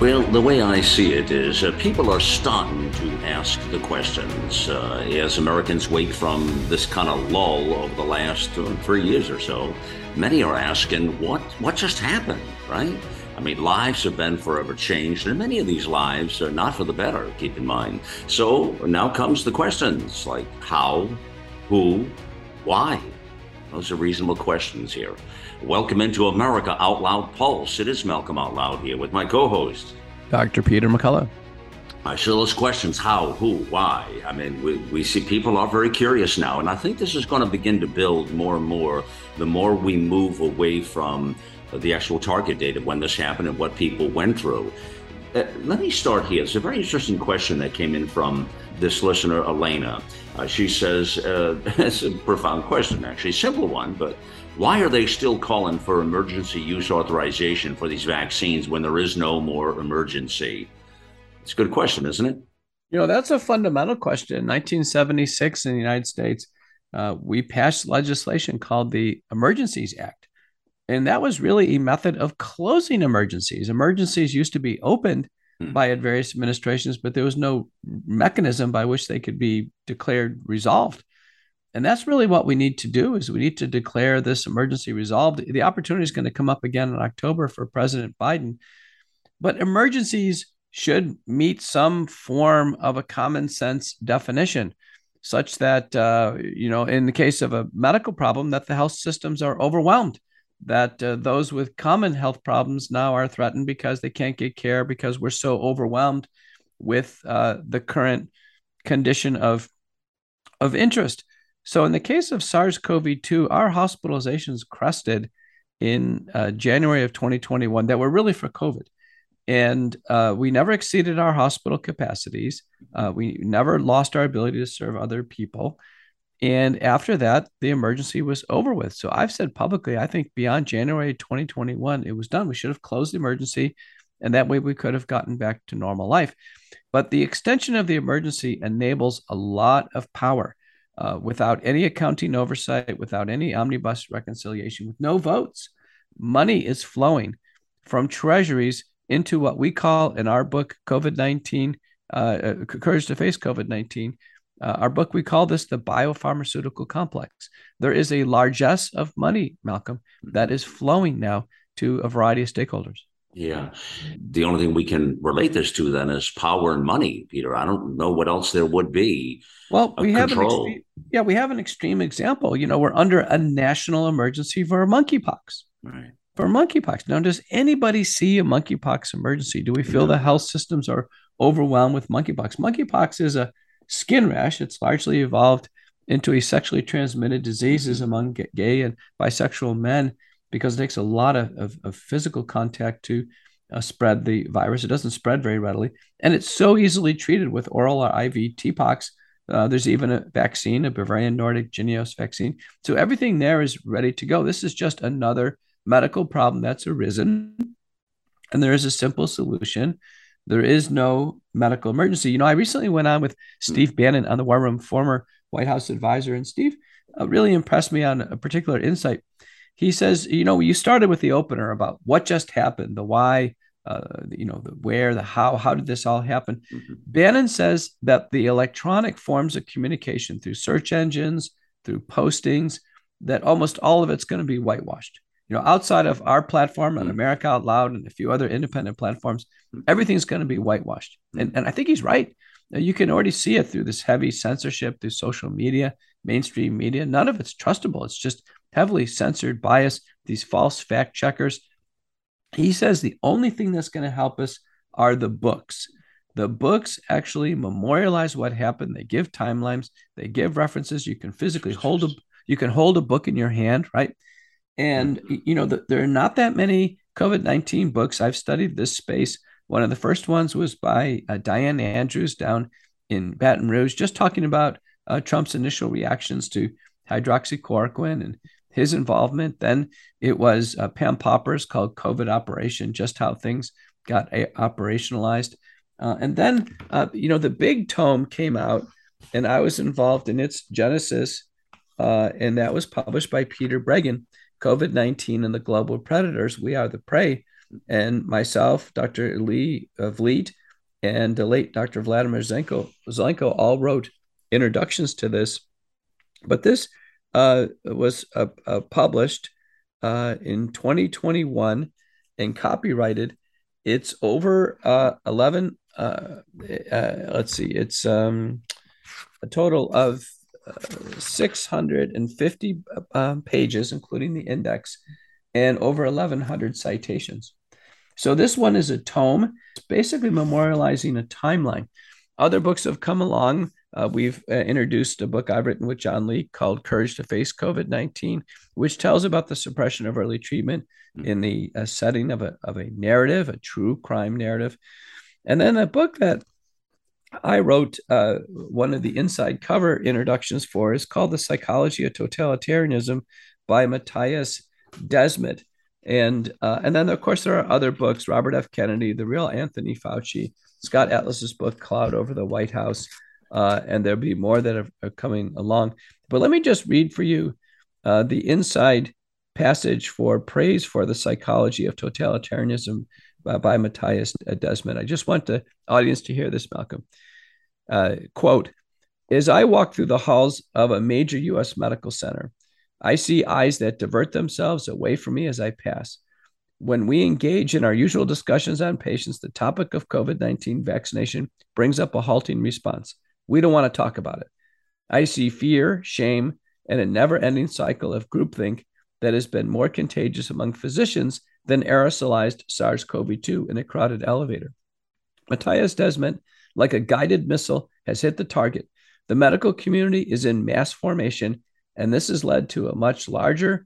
Well, the way I see it is people are starting to ask the questions as Americans wake from this kind of lull over the last 3 years or so. Many are asking, what just happened, right? I mean, lives have been forever changed, and many of these lives are not for the better, keep in mind. So now comes the questions like how, who, why? Those are reasonable questions here. Welcome into America Out Loud Pulse. It is Malcolm Out Loud here with my co-host, Dr. Peter McCullough. So those questions, how, who, why? I mean, we see people are very curious now, and I think this is going to begin to build more and more the more we move away from the actual target date of when this happened and what people went through. Let me start here. It's a very interesting question that came in from this listener, Elena. She says, it's a profound question, actually, simple one, but why are they still calling for emergency use authorization for these vaccines when there is no more emergency? It's a good question, isn't it? You know, that's a fundamental question. In 1976 in the United States, we passed legislation called the Emergencies Act. And that was really a method of closing emergencies. Emergencies used to be opened by various administrations, but there was no mechanism by which they could be declared resolved. And that's really what we need to do is we need to declare this emergency resolved. The opportunity is going to come up again in October for President Biden. But emergencies should meet some form of a common sense definition, such that, in the case of a medical problem, that the health systems are overwhelmed, that those with common health problems now are threatened because they can't get care because we're so overwhelmed with the current condition of interest. So in the case of SARS-CoV-2, our hospitalizations crested in January of 2021 that were really for COVID. And we never exceeded our hospital capacities. We never lost our ability to serve other people. And after that, the emergency was over with. So I've said publicly, I think beyond January 2021, it was done. We should have closed the emergency, and that way we could have gotten back to normal life. But the extension of the emergency enables a lot of power without any accounting oversight, without any omnibus reconciliation, with no votes. Money is flowing from treasuries into what we call in our book, COVID-19, Courage to Face COVID-19. Our book, we call this the biopharmaceutical complex. There is a largesse of money, Malcolm, that is flowing now to a variety of stakeholders. Yeah. The only thing we can relate this to then is power and money, Peter. I don't know what else there would be. Well, we have an extreme example. You know, we're under a national emergency for monkeypox. Right. For monkeypox. Now, does anybody see a monkeypox emergency? Do we feel the health systems are overwhelmed with monkeypox? Monkeypox is a skin rash. It's largely evolved into a sexually transmitted diseases among gay and bisexual men because it takes a lot of physical contact to spread the virus. It doesn't spread very readily. And it's so easily treated with oral or IV T-pox. There's even a vaccine, a Bavarian Nordic Genios vaccine. So everything there is ready to go. This is just another medical problem that's arisen. And there is a simple solution. There is no medical emergency. You know, I recently went on with Steve Bannon on the War Room, former White House advisor, and Steve really impressed me on a particular insight. He says, you know, you started with the opener about what just happened, the why, the where, the how did this all happen? Mm-hmm. Bannon says that the electronic forms of communication through search engines, through postings, that almost all of it's going to be whitewashed. You know, outside of our platform on America Out Loud and a few other independent platforms, everything's going to be whitewashed. And I think he's right. You can already see it through this heavy censorship, through social media, mainstream media. None of it's trustable. It's just heavily censored bias, these false fact checkers. He says the only thing that's going to help us are the books. The books actually memorialize what happened. They give timelines. They give references. You can physically hold a book in your hand, right? And, you know, there are not that many COVID-19 books. I've studied this space. One of the first ones was by Diane Andrews down in Baton Rouge, just talking about Trump's initial reactions to hydroxychloroquine and his involvement. Then it was Pam Popper's called COVID Operation, just how things got operationalized. And then, the big tome came out and I was involved in its genesis. And that was published by Peter Breggin, COVID-19 and the Global Predators, We Are the Prey. And myself, Dr. Lee of Vliet, and the late Dr. Vladimir Zelenko all wrote introductions to this. But this was published in 2021 and copyrighted. It's over 11. Let's see. It's a total of 650 pages, including the index, and over 1,100 citations. So this one is a tome. It's basically memorializing a timeline. Other books have come along. We've introduced a book I've written with John Lee called Courage to Face COVID-19, which tells about the suppression of early treatment in the setting of a narrative, a true crime narrative. And then a book that I wrote, one of the inside cover introductions for, is called The Psychology of Totalitarianism by Matthias Desmet. And then, of course, there are other books, Robert F. Kennedy, The Real Anthony Fauci, Scott Atlas's book, Cloud Over the White House. And there'll be more that are coming along. But let me just read for you the inside passage for Praise for the Psychology of Totalitarianism by Matthias Desmet. I just want the audience to hear this, Malcolm. Quote, as I walk through the halls of a major U.S. medical center, I see eyes that divert themselves away from me as I pass. When we engage in our usual discussions on patients, the topic of COVID-19 vaccination brings up a halting response. We don't want to talk about it. I see fear, shame, and a never-ending cycle of groupthink that has been more contagious among physicians than aerosolized SARS-CoV-2 in a crowded elevator. Matthias Desmet, like a guided missile, has hit the target. The medical community is in mass formation, and this has led to a much larger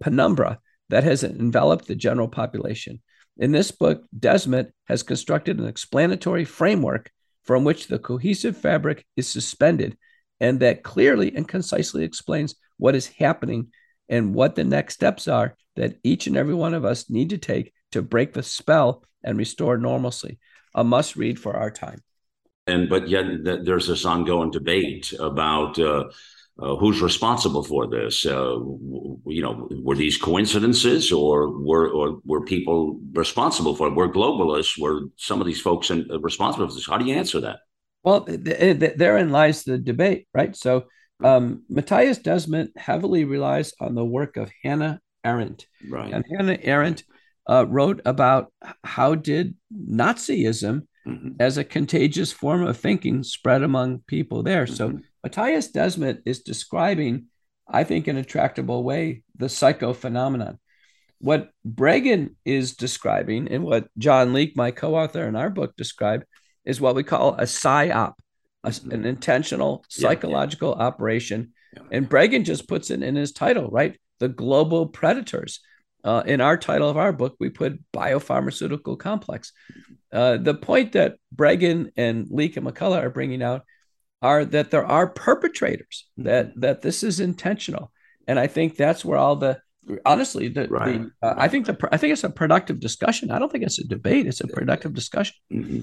penumbra that has enveloped the general population. In this book, Desmet has constructed an explanatory framework from which the cohesive fabric is suspended, and that clearly and concisely explains what is happening and what the next steps are that each and every one of us need to take to break the spell and restore normalcy. A must-read for our time. But yet there's this ongoing debate about who's responsible for this? Were these coincidences, or were people responsible for it? Were globalists? Were some of these folks responsible for this? How do you answer that? Well, therein lies the debate, right? So Matthias Desmet heavily relies on the work of Hannah Arendt. Right. And Hannah Arendt wrote about how did Nazism as a contagious form of thinking spread among people there. So Matthias Desmet is describing, I think, in a tractable way, the psychophenomenon. What Breggin is describing, and what John Lee, my co-author in our book, described, is what we call a PSYOP, an intentional psychological operation. Yeah. And Breggin just puts it in his title, right? The Global Predators. In our title of our book, we put Biopharmaceutical Complex. The point that Breggin and Lee and McCullough are bringing out are that there are perpetrators, that this is intentional. And I think that's where all the, honestly, I think it's a productive discussion. I don't think it's a debate. It's a productive discussion. Mm-hmm.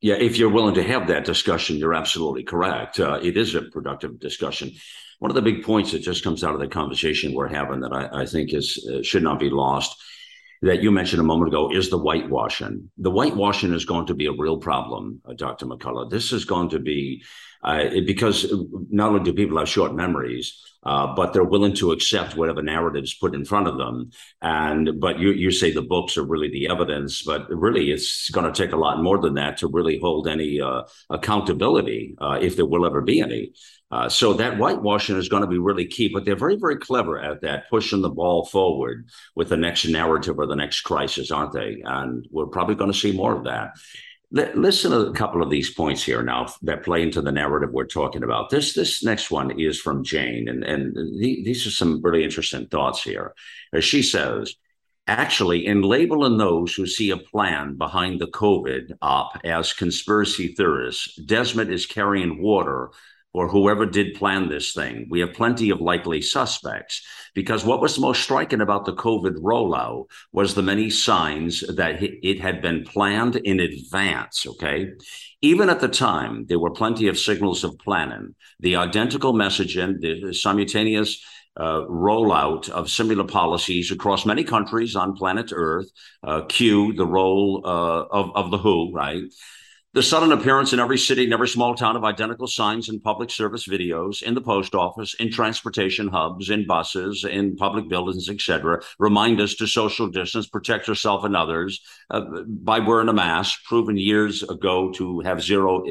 Yeah, if you're willing to have that discussion, you're absolutely correct. It is a productive discussion. One of the big points that just comes out of the conversation we're having that I think is should not be lost, that you mentioned a moment ago, is the whitewashing. The whitewashing is going to be a real problem, Dr. McCullough. This is going to be, because not only do people have short memories, but they're willing to accept whatever narrative's put in front of them. But you say the books are really the evidence, but really it's going to take a lot more than that to really hold any accountability, if there will ever be any. So that whitewashing is going to be really key, but they're very, very clever at that, pushing the ball forward with the next narrative or the next crisis, aren't they? And we're probably going to see more of that. Listen to a couple of these points here now that play into the narrative we're talking about. This next one is from Jane, and these are some really interesting thoughts here. She says, actually, in labeling those who see a plan behind the COVID op as conspiracy theorists, Desmet is carrying water or whoever did plan this thing. We have plenty of likely suspects, because what was most striking about the COVID rollout was the many signs that it had been planned in advance, okay? Even at the time, there were plenty of signals of planning. The identical messaging, the simultaneous rollout of similar policies across many countries on planet Earth, cue the role of the WHO, right? The sudden appearance in every city and every small town of identical signs in public service videos, in the post office, in transportation hubs, in buses, in public buildings, etc., remind us to social distance, protect yourself and others by wearing a mask, proven years ago to have zero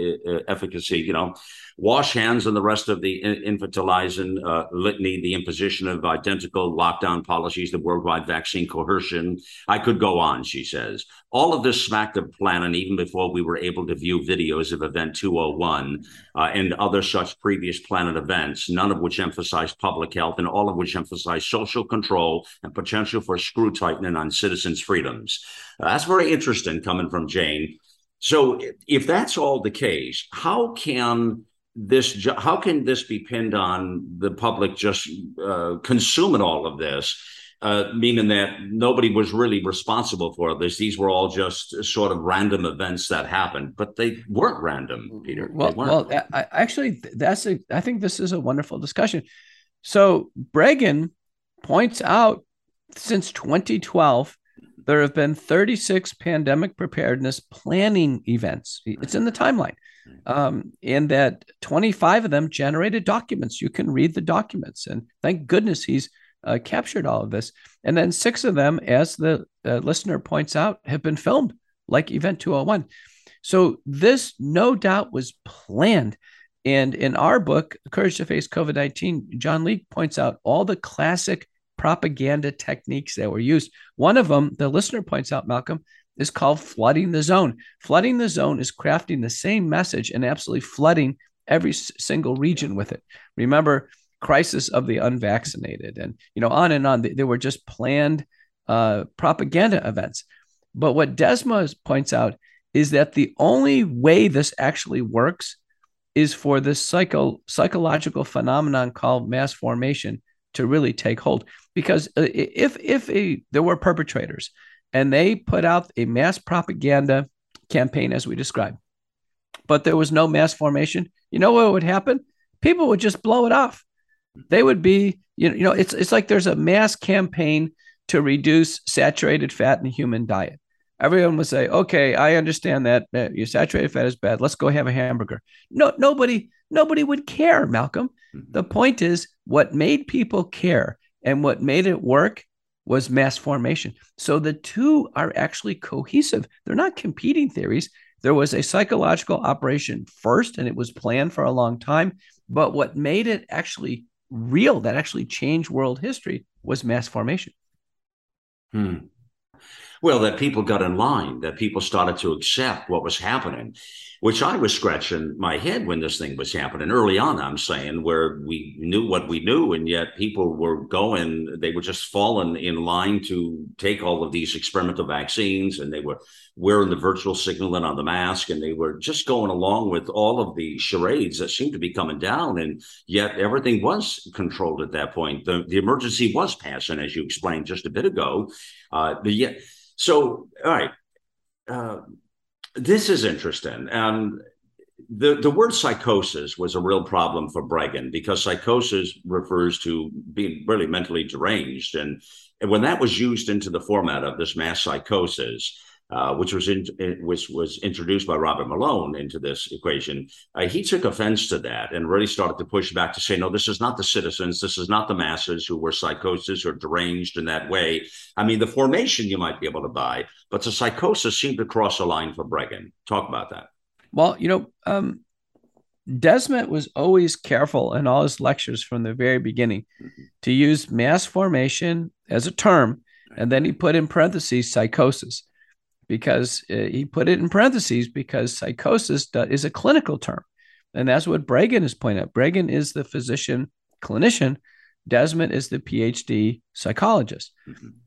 efficacy, you know. Wash hands and the rest of the infantilizing litany, the imposition of identical lockdown policies, the worldwide vaccine coercion. I could go on, she says. All of this smacked of planning even before we were able to view videos of Event 201 and other such previous planned events, none of which emphasize public health and all of which emphasize social control and potential for screw tightening on citizens' freedoms. That's very interesting coming from Jane. So if that's all the case, how can this be pinned on the public just consuming all of this, meaning that nobody was really responsible for this? These were all just sort of random events that happened, but they weren't random, Peter. Well, actually, I think this is a wonderful discussion. So Breggin points out since 2012, there have been 36 pandemic preparedness planning events. It's in the timeline. And that 25 of them generated documents. You can read the documents. And thank goodness he's captured all of this. And then 6 of them, as the listener points out, have been filmed, like Event 201. So this no doubt was planned. And in our book, Courage to Face COVID-19, John Lee points out all the classic propaganda techniques that were used. One of them, the listener points out, Malcolm, is called flooding the zone. Flooding the zone is crafting the same message and absolutely flooding every single region with it. Remember, crisis of the unvaccinated, and you know, on and on. They were just planned propaganda events. But what Desmet points out is that the only way this actually works is for this psychological phenomenon called mass formation to really take hold. Because if there were perpetrators, and they put out a mass propaganda campaign, as we described, but there was no mass formation, you know what would happen? People would just blow it off. They would be, you know, it's like there's a mass campaign to reduce saturated fat in the human diet. Everyone would say, okay, I understand that your saturated fat is bad. Let's go have a hamburger. No, nobody would care, Malcolm. The point is, what made people care and what made it work was mass formation. So the two are actually cohesive. They're not competing theories. There was a psychological operation first, and it was planned for a long time. But what made it actually real, that actually changed world history, was mass formation. Well, that people got in line, that people started to accept what was happening, which I was scratching my head when this thing was happening early on, I'm saying, where we knew what we knew, and yet people were going, they were just falling in line to take all of these experimental vaccines, and they were wearing the virtual signaling on the mask, and they were just going along with all of the charades that seemed to be coming down, and yet everything was controlled at that point. The emergency was passing, as you explained just a bit ago, but yet... So, all right, this is interesting. The word psychosis was a real problem for Breggin, because psychosis refers to being really mentally deranged. And when that was used into the format of this mass psychosis, which was introduced by Robert Malone into this equation, he took offense to that and really started to push back to say, no, this is not the citizens, this is not the masses who were psychosis or deranged in that way. I mean, the formation you might be able to buy, but the psychosis seemed to cross a line for Breggin. Talk about that. Well, you know, Desmet was always careful in all his lectures from the very beginning to use mass formation as a term, and then he put in parentheses psychosis. Because he put it in parentheses because psychosis is a clinical term. And that's what Breggin is pointing out. Breggin is the physician clinician. Desmet is the PhD psychologist.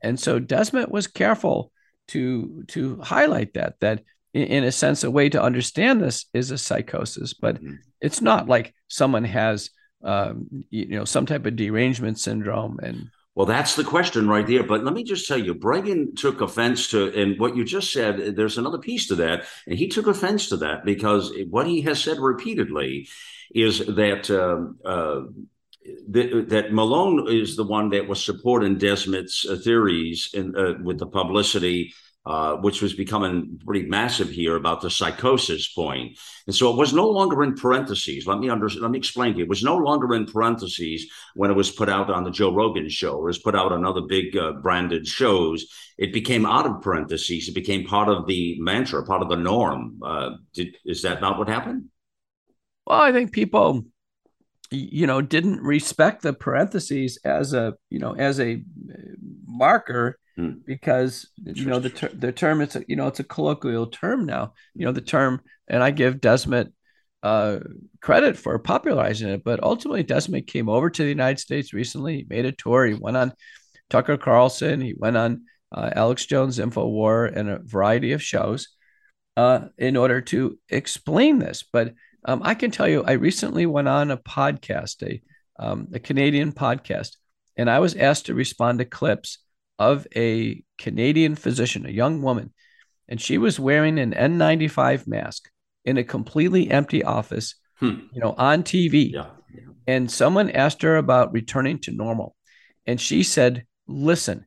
And so Desmet was careful to highlight that in a sense, a way to understand this is a psychosis, but it's not like someone has, some type of derangement syndrome. And well, that's the question right there. But let me just tell you, Breggin took offense to, and what you just said, there's another piece to that. And he took offense to that because what he has said repeatedly is that, that Malone is the one that was supporting Desmet's theories in, with the publicity, which was becoming pretty massive here about the psychosis point. And so it was no longer in parentheses. Let me explain to you. It was no longer in parentheses when it was put out on the Joe Rogan show or is put out on other big branded shows. It became out of parentheses. It became part of the mantra, part of the norm. Is that not what happened? Well, I think people, didn't respect the parentheses as a, as a marker. Because the term, it's a, it's a colloquial term now, the term, and I give Desmet credit for popularizing it, but ultimately Desmet came over to the United States recently. He made a tour. He went on Tucker Carlson. He went on Alex Jones, InfoWar, and a variety of shows in order to explain this. But I can tell you, I recently went on a podcast, a Canadian podcast, and I was asked to respond to clips of a Canadian physician, a young woman, and she was wearing an N95 mask in a completely empty office, on TV. Yeah. Yeah. And someone asked her about returning to normal. And she said, listen,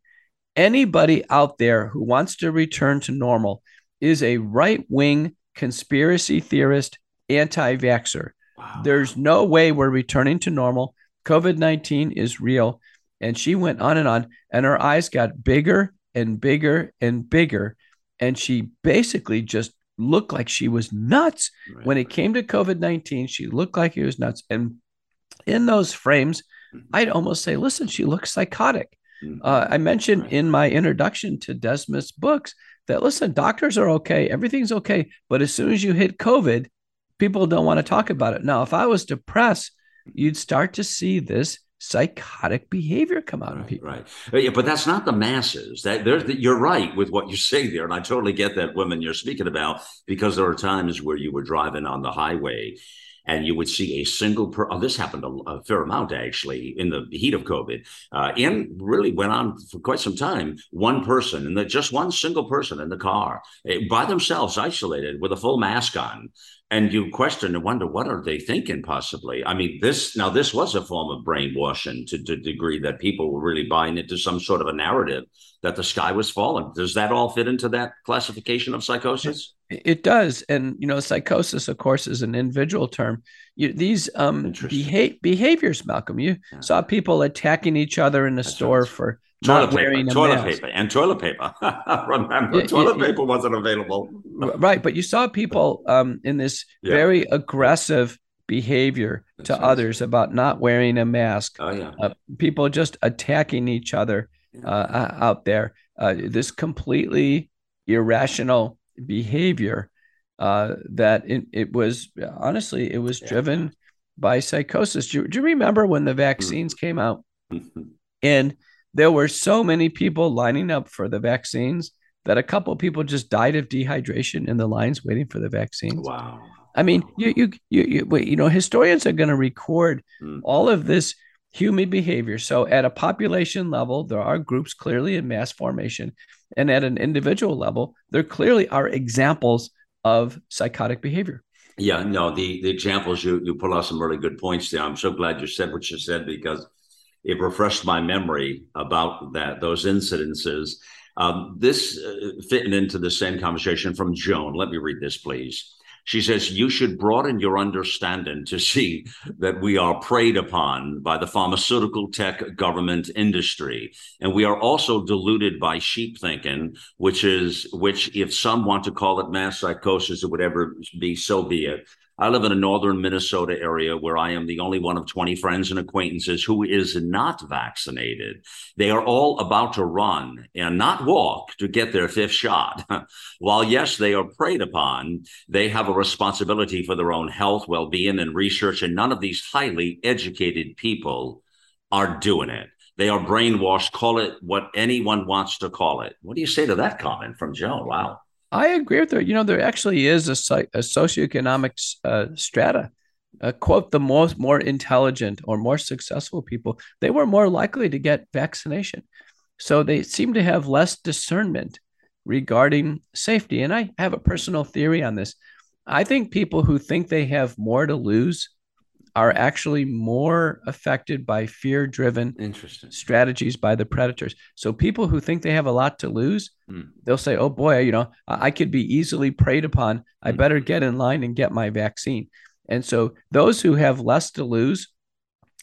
anybody out there who wants to return to normal is a right-wing conspiracy theorist, anti-vaxxer. Wow. There's no way we're returning to normal. COVID-19 is real. And she went on, and her eyes got bigger and bigger and bigger. And she basically just looked like she was nuts. Right. When it came to COVID-19, she looked like she was nuts. And in those frames, I'd almost say, listen, she looks psychotic. I mentioned in my introduction to Desmet's books that, listen, doctors are okay. Everything's okay. But as soon as you hit COVID, people don't want to talk about it. Now, if I was depressed, you'd start to see this psychotic behavior come out of people. Right. Yeah, but that's not the masses. You're right with what you say there. And I totally get that woman you're speaking about, because there are times where you were driving on the highway and you would see a single this happened a fair amount, actually, in the heat of COVID, and really went on for quite some time. One person, just one single person in the car by themselves, isolated, with a full mask on. And you question and wonder, what are they thinking possibly? I mean, this was a form of brainwashing to the degree that people were really buying into some sort of a narrative that the sky was falling. Does that all fit into that classification of psychosis? It does. And, psychosis, of course, is an individual term. These behaviors, Malcolm, saw people attacking each other in the store for toilet paper. Remember, toilet paper wasn't available. Right. But you saw people in this very aggressive behavior to others about not wearing a mask. Oh, yeah. People just attacking each other out there. This completely irrational behavior that it was, honestly, it was driven by psychosis. Do you remember when the vaccines came out? And there were so many people lining up for the vaccines that a couple of people just died of dehydration in the lines waiting for the vaccines. Wow! I mean, historians are going to record all of this human behavior. So at a population level, there are groups clearly in mass formation, and at an individual level, there clearly are examples of psychotic behavior. Yeah, no, the examples you put on some really good points there. I'm so glad you said what you said, because it refreshed my memory about those incidences. This fitting into the same conversation from Joan. Let me read this, please. She says, you should broaden your understanding to see that we are preyed upon by the pharmaceutical tech government industry. And we are also deluded by sheep thinking, which if some want to call it mass psychosis or whatever it be, so be it. I live in a northern Minnesota area where I am the only one of 20 friends and acquaintances who is not vaccinated. They are all about to run and not walk to get their fifth shot. While, yes, they are preyed upon, they have a responsibility for their own health, well-being, and research, and none of these highly educated people are doing it. They are brainwashed. Call it what anyone wants to call it. What do you say to that comment from Joe? Wow. I agree with her. You know, there actually is a socioeconomic strata. Quote, the more intelligent or more successful people, they were more likely to get vaccination. So they seem to have less discernment regarding safety. And I have a personal theory on this. I think people who think they have more to lose are actually more affected by fear-driven strategies by the predators. So people who think they have a lot to lose, they'll say, oh boy, you know, I could be easily preyed upon. I better get in line and get my vaccine. And so those who have less to lose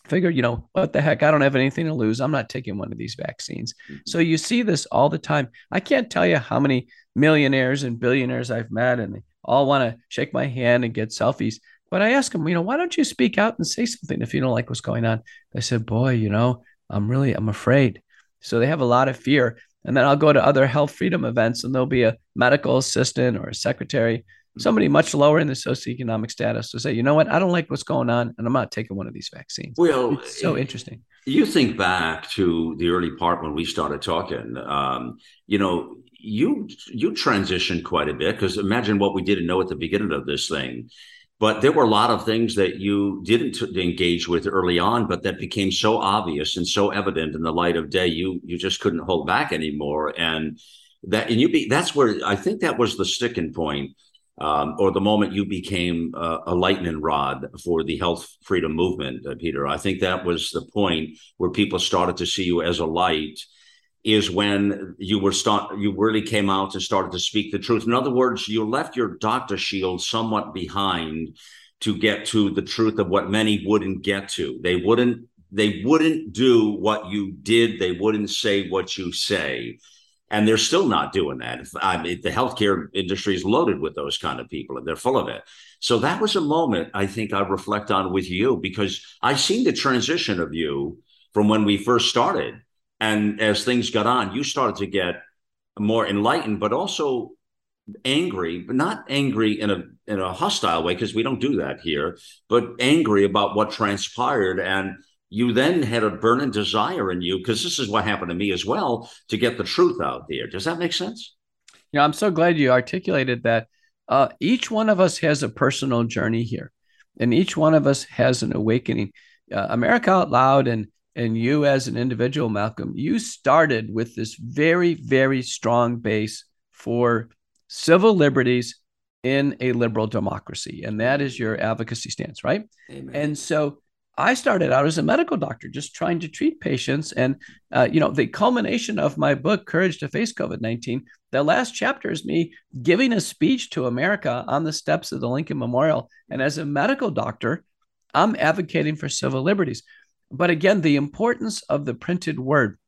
figure, you know, what the heck? I don't have anything to lose. I'm not taking one of these vaccines. So you see this all the time. I can't tell you how many millionaires and billionaires I've met, and they all want to shake my hand and get selfies. But I ask them, you know, why don't you speak out and say something if you don't like what's going on? They said, boy, you know, I'm afraid. So they have a lot of fear. And then I'll go to other health freedom events, and there'll be a medical assistant or a secretary, somebody much lower in the socioeconomic status, to say, you know what, I don't like what's going on, and I'm not taking one of these vaccines. Well, it's so interesting. You think back to the early part when we started talking, you know, you transitioned quite a bit, because imagine what we didn't know at the beginning of this thing. But there were a lot of things that you didn't engage with early on, but that became so obvious and so evident in the light of day, you just couldn't hold back anymore. That's where I think that was the sticking point. Or the moment you became a lightning rod for the health freedom movement, Peter. I think that was the point where people started to see you as a light, is when you really came out and started to speak the truth. In other words, you left your doctor shield somewhat behind to get to the truth of what many wouldn't get to. They wouldn't do what you did. They wouldn't say what you say. And they're still not doing that. I mean, the healthcare industry is loaded with those kind of people, and they're full of it. So that was a moment I think I reflect on with you, because I seen the transition of you from when we first started. And as things got on, you started to get more enlightened, but also angry, but not angry in a hostile way, because we don't do that here, but angry about what transpired. And you then had a burning desire in you, because this is what happened to me as well, to get the truth out there. Does that make sense? You know, I'm so glad you articulated that. Each one of us has a personal journey here, and each one of us has an awakening. America Out Loud and you as an individual, Malcolm, you started with this very, very strong base for civil liberties in a liberal democracy. And that is your advocacy stance, right? Amen. And so I started out as a medical doctor, just trying to treat patients. And, you know, the culmination of my book, Courage to Face COVID-19, the last chapter is me giving a speech to America on the steps of the Lincoln Memorial. And as a medical doctor, I'm advocating for civil liberties. But again, the importance of the printed word.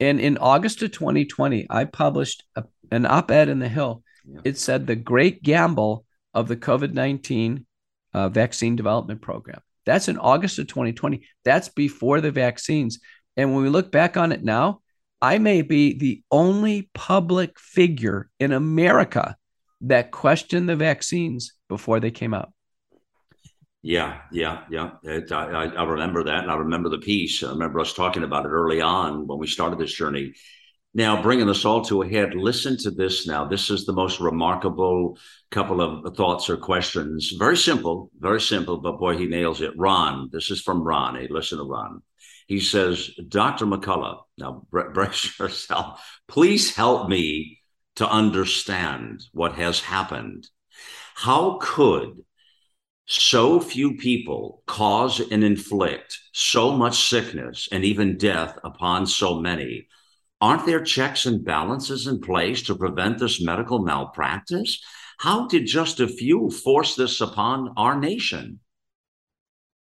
And in August of 2020, I published an op-ed in The Hill. Yeah. It said the great gamble of the COVID-19 vaccine development program. That's in August of 2020. That's before the vaccines. And when we look back on it now, I may be the only public figure in America that questioned the vaccines before they came out. Yeah. I remember that. And I remember the piece. I remember us talking about it early on when we started this journey. Now, bringing us all to a head, listen to this now. This is the most remarkable couple of thoughts or questions. Very simple, but boy, he nails it. Ron, this is from Ron. Hey, listen to Ron. He says, Dr. McCullough, now brace yourself, please help me to understand what has happened. How could so few people cause and inflict so much sickness and even death upon so many? Aren't there checks and balances in place to prevent this medical malpractice? How did just a few force this upon our nation?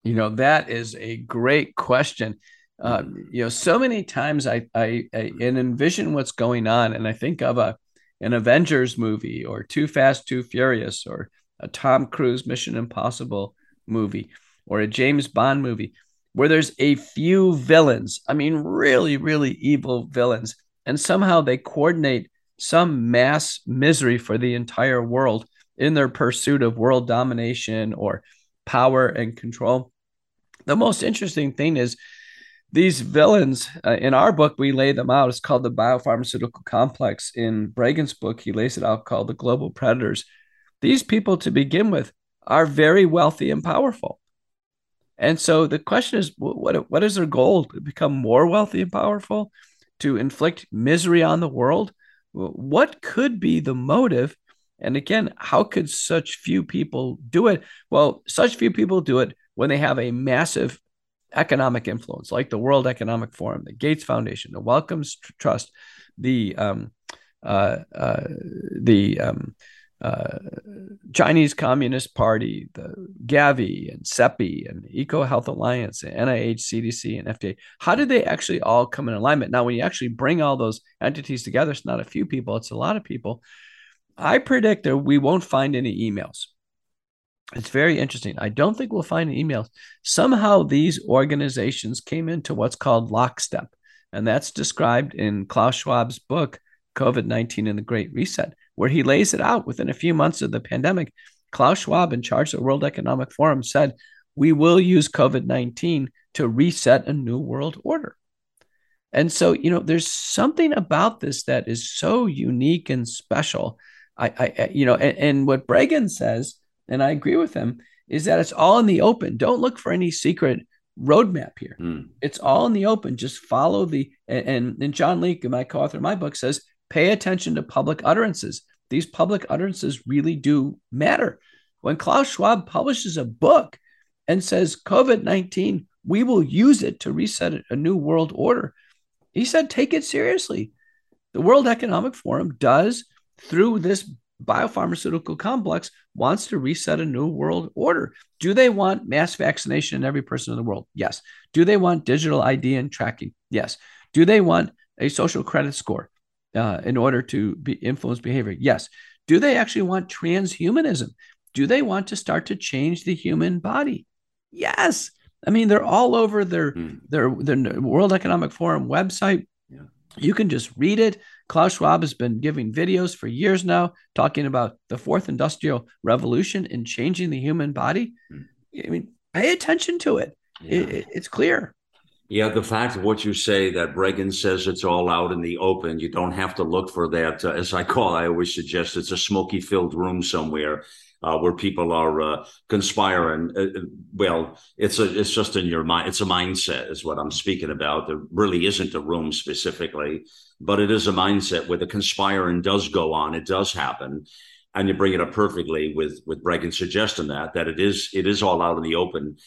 You know, that is a great question. You know, so many times I envision what's going on, and I think of an Avengers movie, or Too Fast, Too Furious, or a Tom Cruise Mission Impossible movie, or a James Bond movie, where there's a few villains, I mean, really, really evil villains, and somehow they coordinate some mass misery for the entire world in their pursuit of world domination or power and control. The most interesting thing is these villains, in our book, we lay them out. It's called the biopharmaceutical complex. In Breggin's book, he lays it out called the global predators. These people, to begin with, are very wealthy and powerful. And so the question is, what is their goal? To become more wealthy and powerful? To inflict misery on the world? What could be the motive? And again, how could such few people do it? Well, such few people do it when they have a massive economic influence, like the World Economic Forum, the Gates Foundation, the Wellcome Trust, the Chinese Communist Party, the Gavi and CEPI and EcoHealth Alliance and NIH, CDC, and FDA. How did they actually all come in alignment? Now, when you actually bring all those entities together, it's not a few people, it's a lot of people. I predict that we won't find any emails. It's very interesting. I don't think we'll find any emails. Somehow these organizations came into what's called lockstep, and that's described in Klaus Schwab's book, COVID-19 and the Great Reset, where he lays it out. Within a few months of the pandemic, Klaus Schwab, in charge of the World Economic Forum, said, we will use COVID-19 to reset a new world order. And so, you know, there's something about this that is so unique and special. And what Breggin says, and I agree with him, is that it's all in the open. Don't look for any secret roadmap here. It's all in the open. Just follow the, and John Lee, my co-author of my book, says, pay attention to public utterances. These public utterances really do matter. When Klaus Schwab publishes a book and says, COVID-19, we will use it to reset a new world order, he said, take it seriously. The World Economic Forum does, through this biopharmaceutical complex, wants to reset a new world order. Do they want mass vaccination in every person in the world? Yes. Do they want digital ID and tracking? Yes. Do they want a social credit score in order to influence behavior? Yes. Do they actually want transhumanism? Do they want to start to change the human body? Yes. I mean, they're all over their World Economic Forum website. Yeah. You can just read it. Klaus Schwab has been giving videos for years now talking about the fourth industrial revolution and changing the human body. I mean, pay attention to it. Yeah. It's clear. Yeah, the fact of what you say, that Breggin says it's all out in the open. You don't have to look for that. As I call, I always suggest it's a smoky-filled room somewhere where people are conspiring. It's just in your mind. It's a mindset is what I'm speaking about. There really isn't a room specifically, but it is a mindset where the conspiring does go on. It does happen. And you bring it up perfectly with Breggin suggesting that it is all out in the open.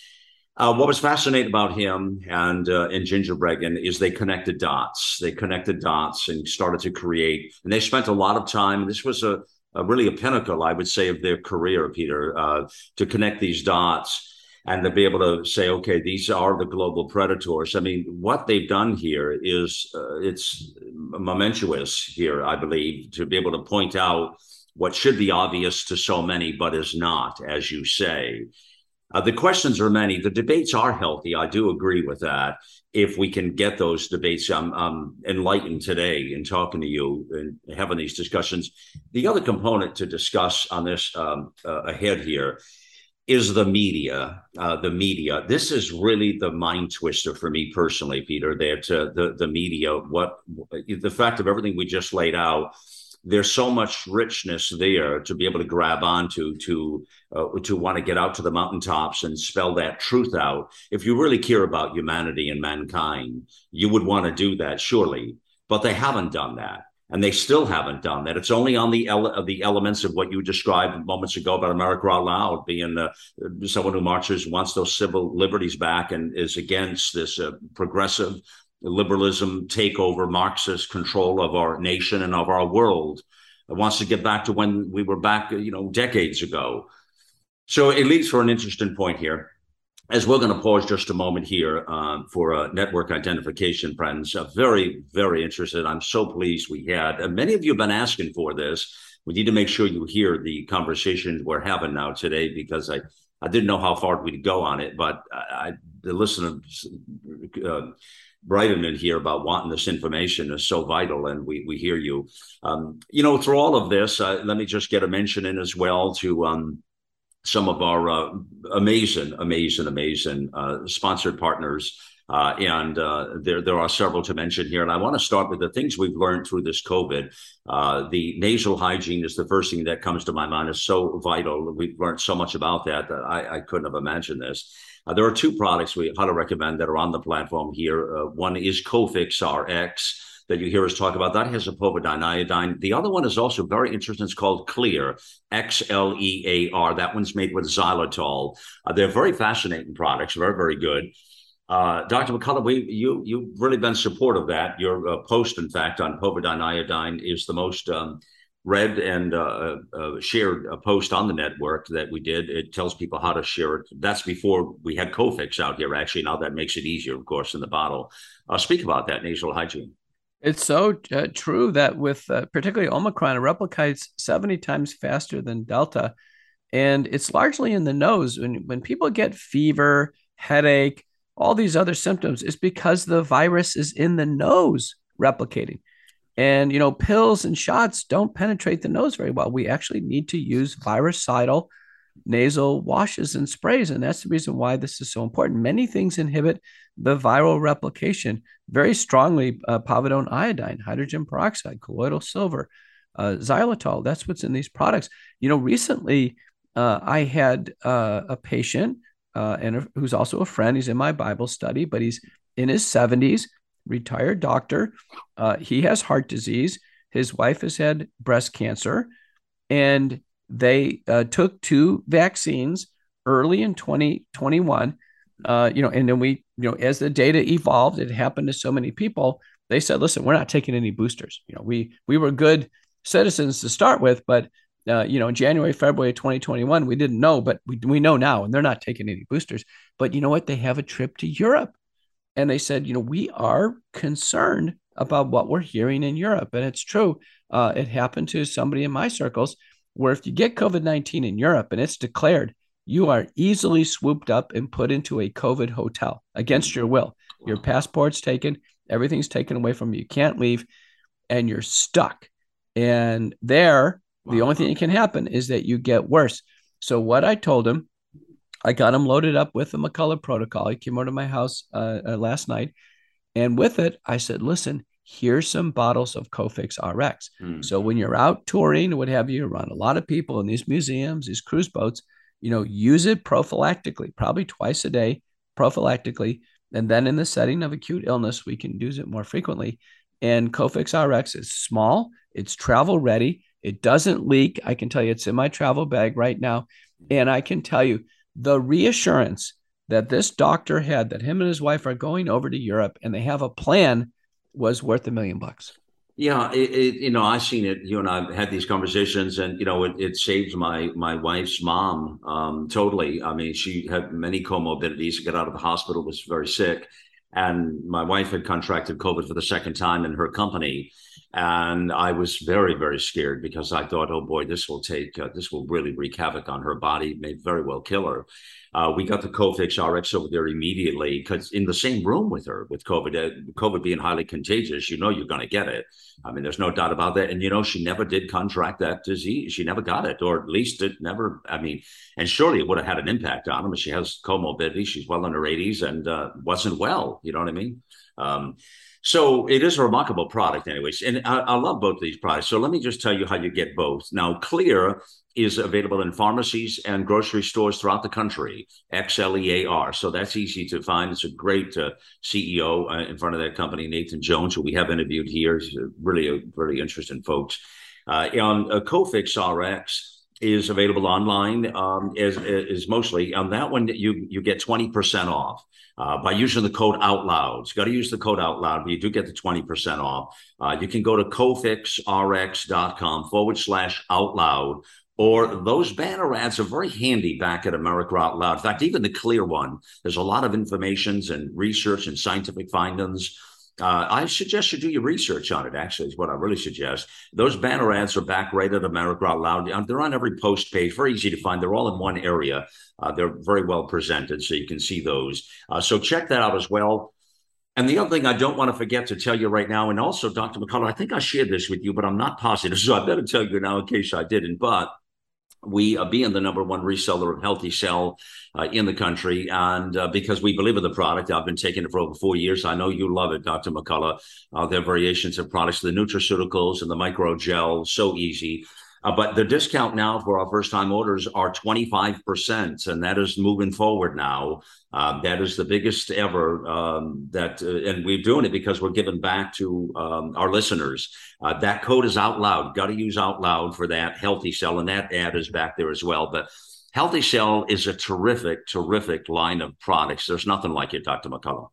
What was fascinating about him and Ginger Breggin is they connected dots. They connected dots and started to create. And they spent a lot of time. This was a pinnacle, I would say, of their career, Peter, to connect these dots and to be able to say, okay, these are the global predators. I mean, what they've done here is it's momentous here, I believe, to be able to point out what should be obvious to so many, but is not, as you say. The questions are many. The debates are healthy. I do agree with that. If we can get those debates, I'm enlightened today in talking to you and having these discussions. The other component to discuss on this ahead here is the media. This is really the mind twister for me personally, Peter, that the media, the fact of everything we just laid out. There's so much richness there to be able to grab onto, to want to get out to the mountaintops and spell that truth out. If you really care about humanity and mankind, you would want to do that, surely. But they haven't done that. And they still haven't done that. It's only on the elements of what you described moments ago about America Out Loud being someone who marches, wants those civil liberties back, and is against this progressive liberalism, takeover, Marxist control of our nation and of our world. It wants to get back to when we were back, decades ago. So it leads for an interesting point here, as we're going to pause just a moment here for network identification, friends. Very, very interested. I'm so pleased we had. Many of you have been asking for this. We need to make sure you hear the conversations we're having now today, because I didn't know how far we'd go on it, but the listeners... Brighton in here about wanting this information is so vital, and we hear you. Through all of this, let me just get a mention in as well to some of our amazing sponsored partners And there are several to mention here. And I want to start with the things we've learned through this COVID. The nasal hygiene is the first thing that comes to my mind. It's so vital. We've learned so much about that I couldn't have imagined this. There are two products we highly recommend that are on the platform here. One is Cofix RX that you hear us talk about. That has povidone iodine. The other one is also very interesting. It's called Clear, X-L-E-A-R. That one's made with xylitol. They're very fascinating products, very, very good. Dr. McCullough, you've really been supportive of that. Your post, in fact, on povidone iodine is the most read and shared post on the network that we did. It tells people how to share it. That's before we had Cofix out here, actually. Now that makes it easier, of course, in the bottle. Speak about that nasal hygiene. It's so true that with particularly Omicron, it replicates 70 times faster than Delta. And it's largely in the nose. When people get fever, headache, all these other symptoms, it's because the virus is in the nose replicating. And, you know, pills and shots don't penetrate the nose very well. We actually need to use virucidal nasal washes and sprays. And that's the reason why this is so important. Many things inhibit the viral replication very strongly. Povidone iodine, hydrogen peroxide, colloidal silver, xylitol. That's what's in these products. You know, recently I had a patient who's also a friend. He's in my Bible study, but he's in his 70s, retired doctor. He has heart disease. His wife has had breast cancer, and they took two vaccines early in 2021, and then we, as the data evolved, it happened to so many people. They said, listen, we're not taking any boosters. We were good citizens to start with, but in January, February 2021, we didn't know, but we know now, and they're not taking any boosters. But you know what? They have a trip to Europe. And they said, we are concerned about what we're hearing in Europe. And it's true. It happened to somebody in my circles where if you get COVID-19 in Europe and it's declared, you are easily swooped up and put into a COVID hotel against your will. Your passport's taken. Everything's taken away from you. You can't leave and you're stuck. And there, the only thing that can happen is that you get worse. So what I told him, I got him loaded up with the McCullough protocol. He came over to my house last night. And with it, I said, listen, here's some bottles of Cofix RX. So when you're out touring, what have you, around a lot of people in these museums, these cruise boats, use it prophylactically, probably twice a day prophylactically. And then in the setting of acute illness, we can use it more frequently. And Cofix RX is small. It's travel ready. It doesn't leak. I can tell you it's in my travel bag right now. And I can tell you the reassurance that this doctor had that him and his wife are going over to Europe and they have a plan was worth $1 million. Yeah. I've seen it, I've had these conversations and, it saved my wife's mom totally. I mean, she had many comorbidities, got out of the hospital, was very sick. And my wife had contracted COVID for the second time in her company. And I was very, very scared because I thought, oh, boy, this will really wreak havoc on her body, may very well kill her. We got the Cofix RX over there immediately because in the same room with her, with COVID being highly contagious, you're going to get it. I mean, there's no doubt about that. And, she never did contract that disease. She never got it, or at least it never. I mean, and surely it would have had an impact on her. But she has comorbidities. She's well in her 80s and wasn't well. You know what I mean? So it is a remarkable product anyways. And I love both of these products. So let me just tell you how you get both. Now, Clear is available in pharmacies and grocery stores throughout the country, X-L-E-A-R. So that's easy to find. It's a great CEO in front of that company, Nathan Jones, who we have interviewed here. He's really interesting folks. Cofix RX is available online, is mostly. On that one, you get 20% off by using the code OUTLOUD. You've got to use the code OUTLOUD, but you do get the 20% off. You can go to cofixrx.com/OUTLOUD, or those banner ads are very handy back at America Out Loud. In fact, even the Clear one, there's a lot of informations and research and scientific findings. I suggest you do your research on it, actually, is what I really suggest. Those banner ads are back right at America Out Loud. They're on every post page, very easy to find. They're all in one area. They're very well presented, so you can see those. So check that out as well. And the other thing I don't want to forget to tell you right now, and also, Dr. McCullough, I think I shared this with you, but I'm not positive, so I better tell you now in case I didn't, but we are being the number one reseller of Healthy Cell in the country. And because we believe in the product, I've been taking it for over 4 years. I know you love it, Dr. McCullough. There are variations of products, the nutraceuticals and the microgel, so easy. But the discount now for our first-time orders are 25%, and that is moving forward now. That is the biggest ever. And we're doing it because we're giving back to our listeners. That code is Out Loud. Got to use Out Loud for that Healthy Cell, and that ad is back there as well. But Healthy Cell is a terrific, terrific line of products. There's nothing like it, Dr. McCullough.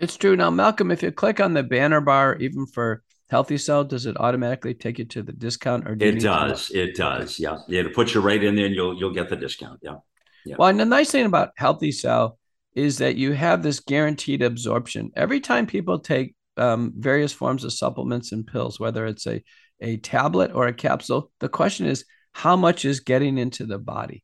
It's true. Now, Malcolm, if you click on the banner bar, even for Healthy Cell, does it automatically take you to the discount? Or do it does. It does. Yeah. It'll put you right in there and you'll get the discount. Yeah. Yeah. Well, and the nice thing about Healthy Cell is that you have this guaranteed absorption. Every time people take various forms of supplements and pills, whether it's a tablet or a capsule, the question is how much is getting into the body?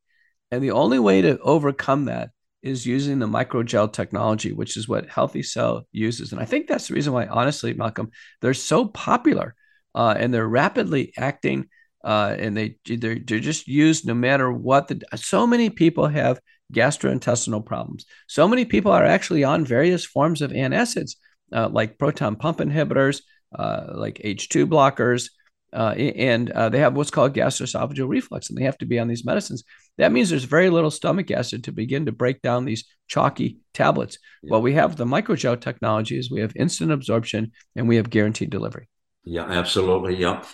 And the only way to overcome that is using the microgel technology, which is what Healthy Cell uses. And I think that's the reason why, honestly, Malcolm, they're so popular and they're rapidly acting and they're just used no matter what. So many people have gastrointestinal problems. So many people are actually on various forms of antacids like proton pump inhibitors, like H2 blockers, and they have what's called gastroesophageal reflux, and they have to be on these medicines. That means there's very little stomach acid to begin to break down these chalky tablets. Yeah. Well, we have the microgel technologies, we have instant absorption, and we have guaranteed delivery. Yeah, absolutely. Yeah.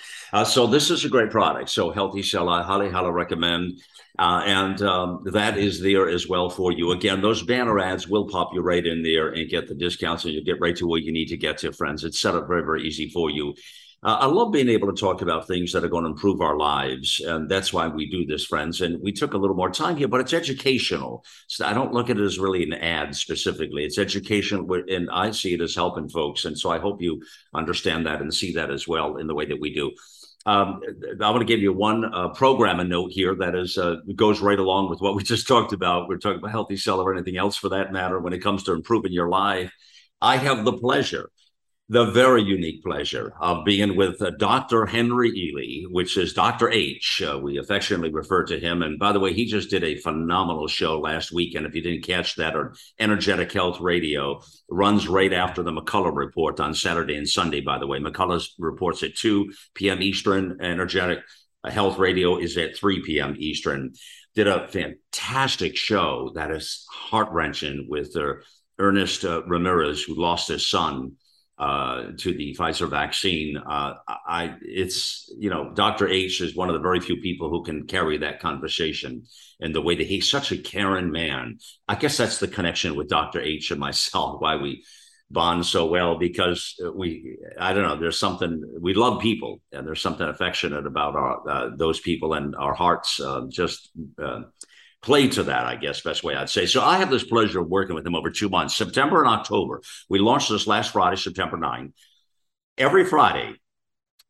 So this is a great product. So Healthy Cell, I highly, highly recommend. That is there as well for you. Again, those banner ads will pop you right in there and get the discounts, and you'll get right to where you need to get to, friends. It's set up very, very easy for you. I love being able to talk about things that are going to improve our lives. And that's why we do this, friends. And we took a little more time here, but it's educational. So I don't look at it as really an ad specifically. It's educational, and I see it as helping folks. And so I hope you understand that and see that as well in the way that we do. I want to give you one programming note here that is goes right along with what we just talked about. We're talking about Healthy Cell or anything else for that matter when it comes to improving your life. I have the pleasure, the very unique pleasure of being with Dr. Henry Ealy, which is Dr. H. We affectionately refer to him. And by the way, he just did a phenomenal show last week. And if you didn't catch that on Energetic Health Radio, runs right after the McCullough Report on Saturday and Sunday, by the way. McCullough's reports at 2 p.m. Eastern. Energetic Health Radio is at 3 p.m. Eastern. Did a fantastic show that is heart-wrenching with Ernest Ramirez, who lost his son to the Pfizer vaccine. Dr. H is one of the very few people who can carry that conversation in the way that he's such a caring man. I guess that's the connection with Dr. H and myself, why we bond so well, because there's something, we love people, and there's something affectionate about our those people, and our hearts play to that, I guess, best way I'd say. So I have this pleasure of working with him over 2 months, September and October. We launched this last Friday, September 9. Every Friday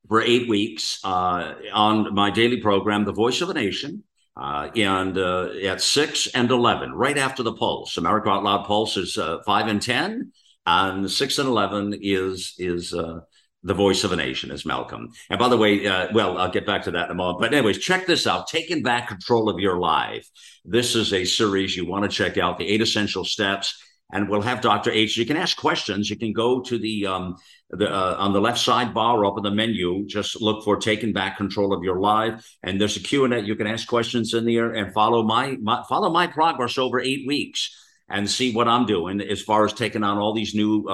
for 8 weeks on my daily program, The Voice of the Nation, and at 6 and 11, right after the Pulse. America Out Loud Pulse is 5 and 10, and 6 and 11 is The Voice of the Nation, is Malcolm. And by the way, I'll get back to that in a moment. But anyways, check this out, Taking Back Control of Your Life. This is a series you want to check out, the 8 essential steps, and we'll have Dr. H. You can ask questions. You can go to the on the left side bar up in the menu, just look for Taking Back Control of Your Life, and there's a Q&A. You can ask questions in there and follow my progress over 8 weeks and see what I'm doing as far as taking on all these new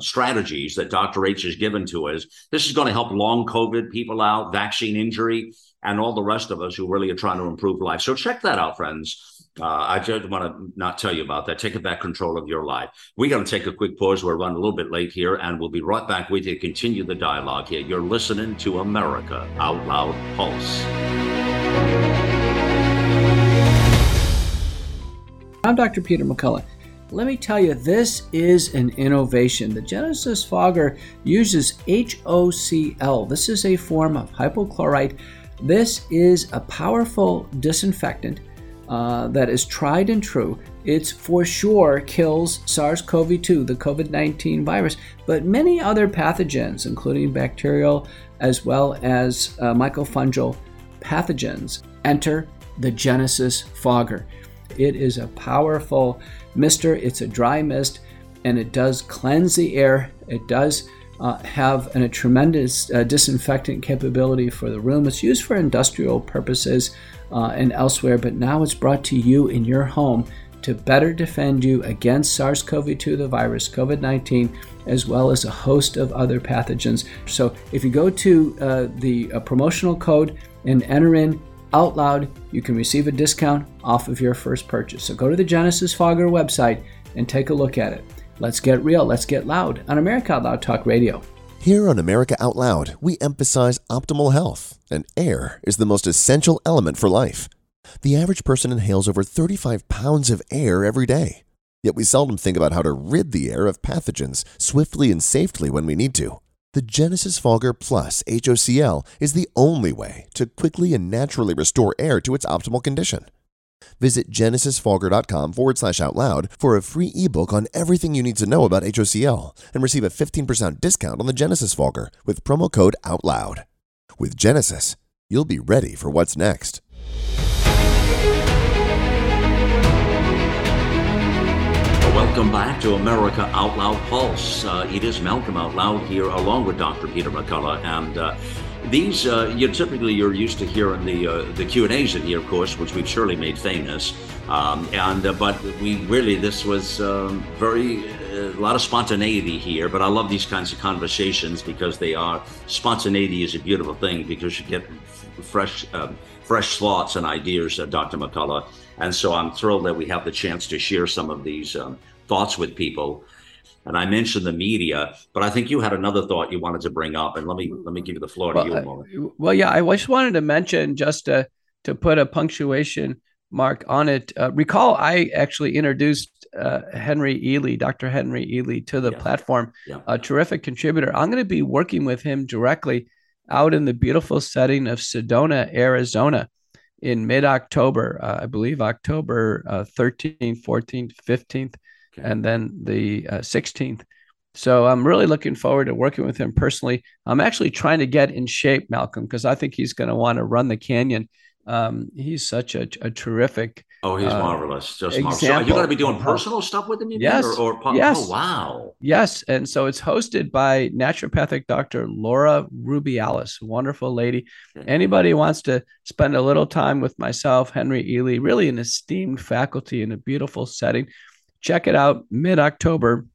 strategies that Dr. H has given to us. This is going to help long COVID people out, vaccine injury, and all the rest of us who really are trying to improve life. So check that out, friends. I just want to not tell you about that. Take back control of your life. We're going to take a quick pause. We're running a little bit late here, and we'll be right back with you to continue the dialogue here. You're listening to America Out Loud Pulse. I'm Dr. Peter McCullough. Let me tell you, this is an innovation. The Genesis Fogger uses HOCl. This is a form of hypochlorite. This is a powerful disinfectant that is tried and true. It's for sure kills SARS-CoV-2, the COVID-19 virus, but many other pathogens, including bacterial as well as mycofungal pathogens, enter the Genesis Fogger. It is a powerful mister. It's a dry mist, and it does cleanse the air. It does have a tremendous disinfectant capability for the room. It's used for industrial purposes and elsewhere, but now it's brought to you in your home to better defend you against SARS-CoV-2, the virus, COVID-19, as well as a host of other pathogens. So if you go to the promotional code and enter in Out Loud, you can receive a discount off of your first purchase. So go to the Genesis Fogger website and take a look at it. Let's get real, let's get loud on America Out Loud Talk Radio. Here on America Out Loud, we emphasize optimal health, and air is the most essential element for life. The average person inhales over 35 pounds of air every day, yet we seldom think about how to rid the air of pathogens swiftly and safely when we need to. The Genesis Fogger Plus HOCl is the only way to quickly and naturally restore air to its optimal condition. Visit genesisfogger.com/outloud for a free ebook on everything you need to know about HOCl and receive a 15% discount on the Genesis Fogger with promo code OUTLOUD. With Genesis, you'll be ready for what's next. Welcome back to America Out Loud Pulse. It is Malcolm Out Loud here along with Dr. Peter McCullough, and these you're used to hearing the Q&As in here, of course, which we've surely made famous. But we really, this was a lot of spontaneity here. But I love these kinds of conversations because they are, spontaneity is a beautiful thing because you get fresh thoughts and ideas, Dr. McCullough. And so I'm thrilled that we have the chance to share some of these thoughts with people. And I mentioned the media, but I think you had another thought you wanted to bring up, and let me give you the floor to you a moment. Well, yeah, I just wanted to mention, just to put a punctuation mark on it. Recall, I actually introduced Dr. Henry Ealy, to the platform. Yeah. A terrific contributor. I'm going to be working with him directly out in the beautiful setting of Sedona, Arizona, in mid-October. I believe October 13th, 14th, 15th. Okay. And then the 16th. So I'm really looking forward to working with him personally. I'm actually trying to get in shape, Malcolm, because I think he's going to want to run the canyon. He's such a terrific. Oh, he's marvelous. Just marvelous. So are you going to be doing personal stuff with him? Yes. Yes. Oh, wow. Yes. And so it's hosted by naturopathic Dr. Laura Rubialis, wonderful lady. Okay. Anybody who wants to spend a little time with myself, Henry Ealy, really an esteemed faculty in a beautiful setting. Check it out, mid-October,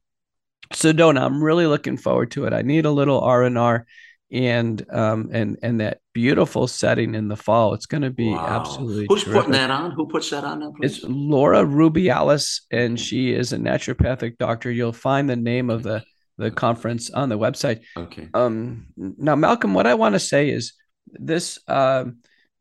Sedona. I'm really looking forward to it. I need a little R&R and that beautiful setting in the fall. It's going to be absolutely Who's terrific. Putting that on? Who puts that on now, please? It's Laura Rubialis, and she is a naturopathic doctor. You'll find the name of the conference on the website. Okay. Now, Malcolm, what I want to say is this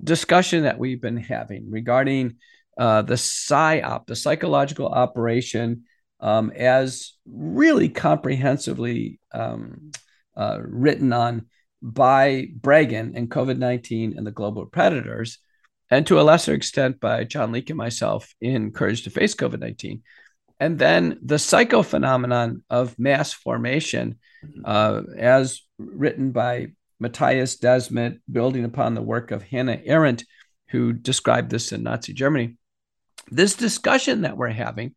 discussion that we've been having regarding the PSYOP, the psychological operation, as really comprehensively written on by Breggin and COVID-19 and the Global Predators, and to a lesser extent by John Lee and myself in Courage to Face COVID-19. And then the psychophenomenon of mass formation, as written by Matthias Desmet, building upon the work of Hannah Arendt, who described this in Nazi Germany. This discussion that we're having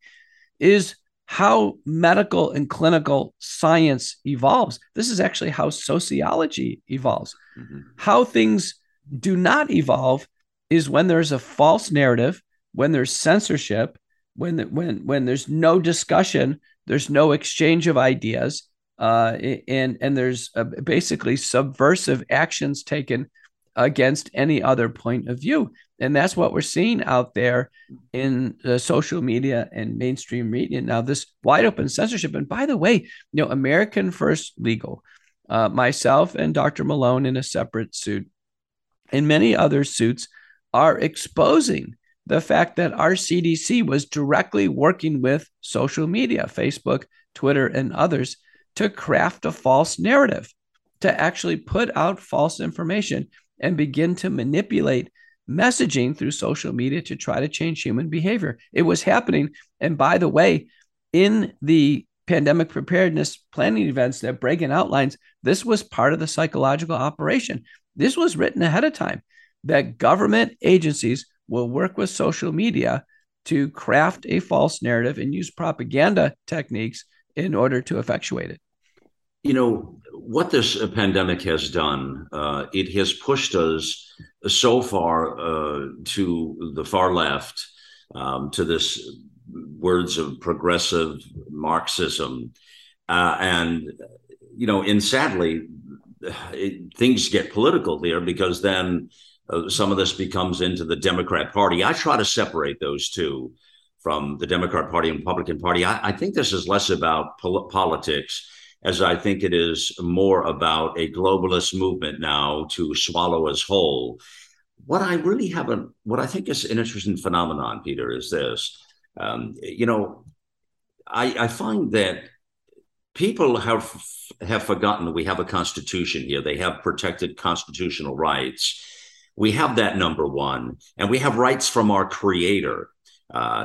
is how medical and clinical science evolves. This is actually how sociology evolves. Mm-hmm. How things do not evolve is when there's a false narrative, when there's censorship, when there's no discussion, there's no exchange of ideas, and there's basically subversive actions taken against any other point of view. And that's what we're seeing out there in the social media and mainstream media. Now, this wide open censorship. And by the way, American First Legal, myself and Dr. Malone in a separate suit and many other suits are exposing the fact that our CDC was directly working with social media, Facebook, Twitter, and others to craft a false narrative, to actually put out false information and begin to manipulate messaging through social media to try to change human behavior. It was happening. And by the way, in the pandemic preparedness planning events that Breggin outlines, this was part of the psychological operation. This was written ahead of time, that government agencies will work with social media to craft a false narrative and use propaganda techniques in order to effectuate it. You know, what this pandemic has done, it has pushed us so far to the far left, to this words of progressive Marxism. And, you know, and sadly, things get political there because then some of this becomes into the Democrat Party. I try to separate those two from the Democrat Party and Republican Party. I think this is less about politics, as I think it is more about a globalist movement now to swallow us whole. What I think is an interesting phenomenon, Peter, is this. You know, I find that people have forgotten that we have a constitution here. They have protected constitutional rights. We have that, number one, and we have rights from our creator.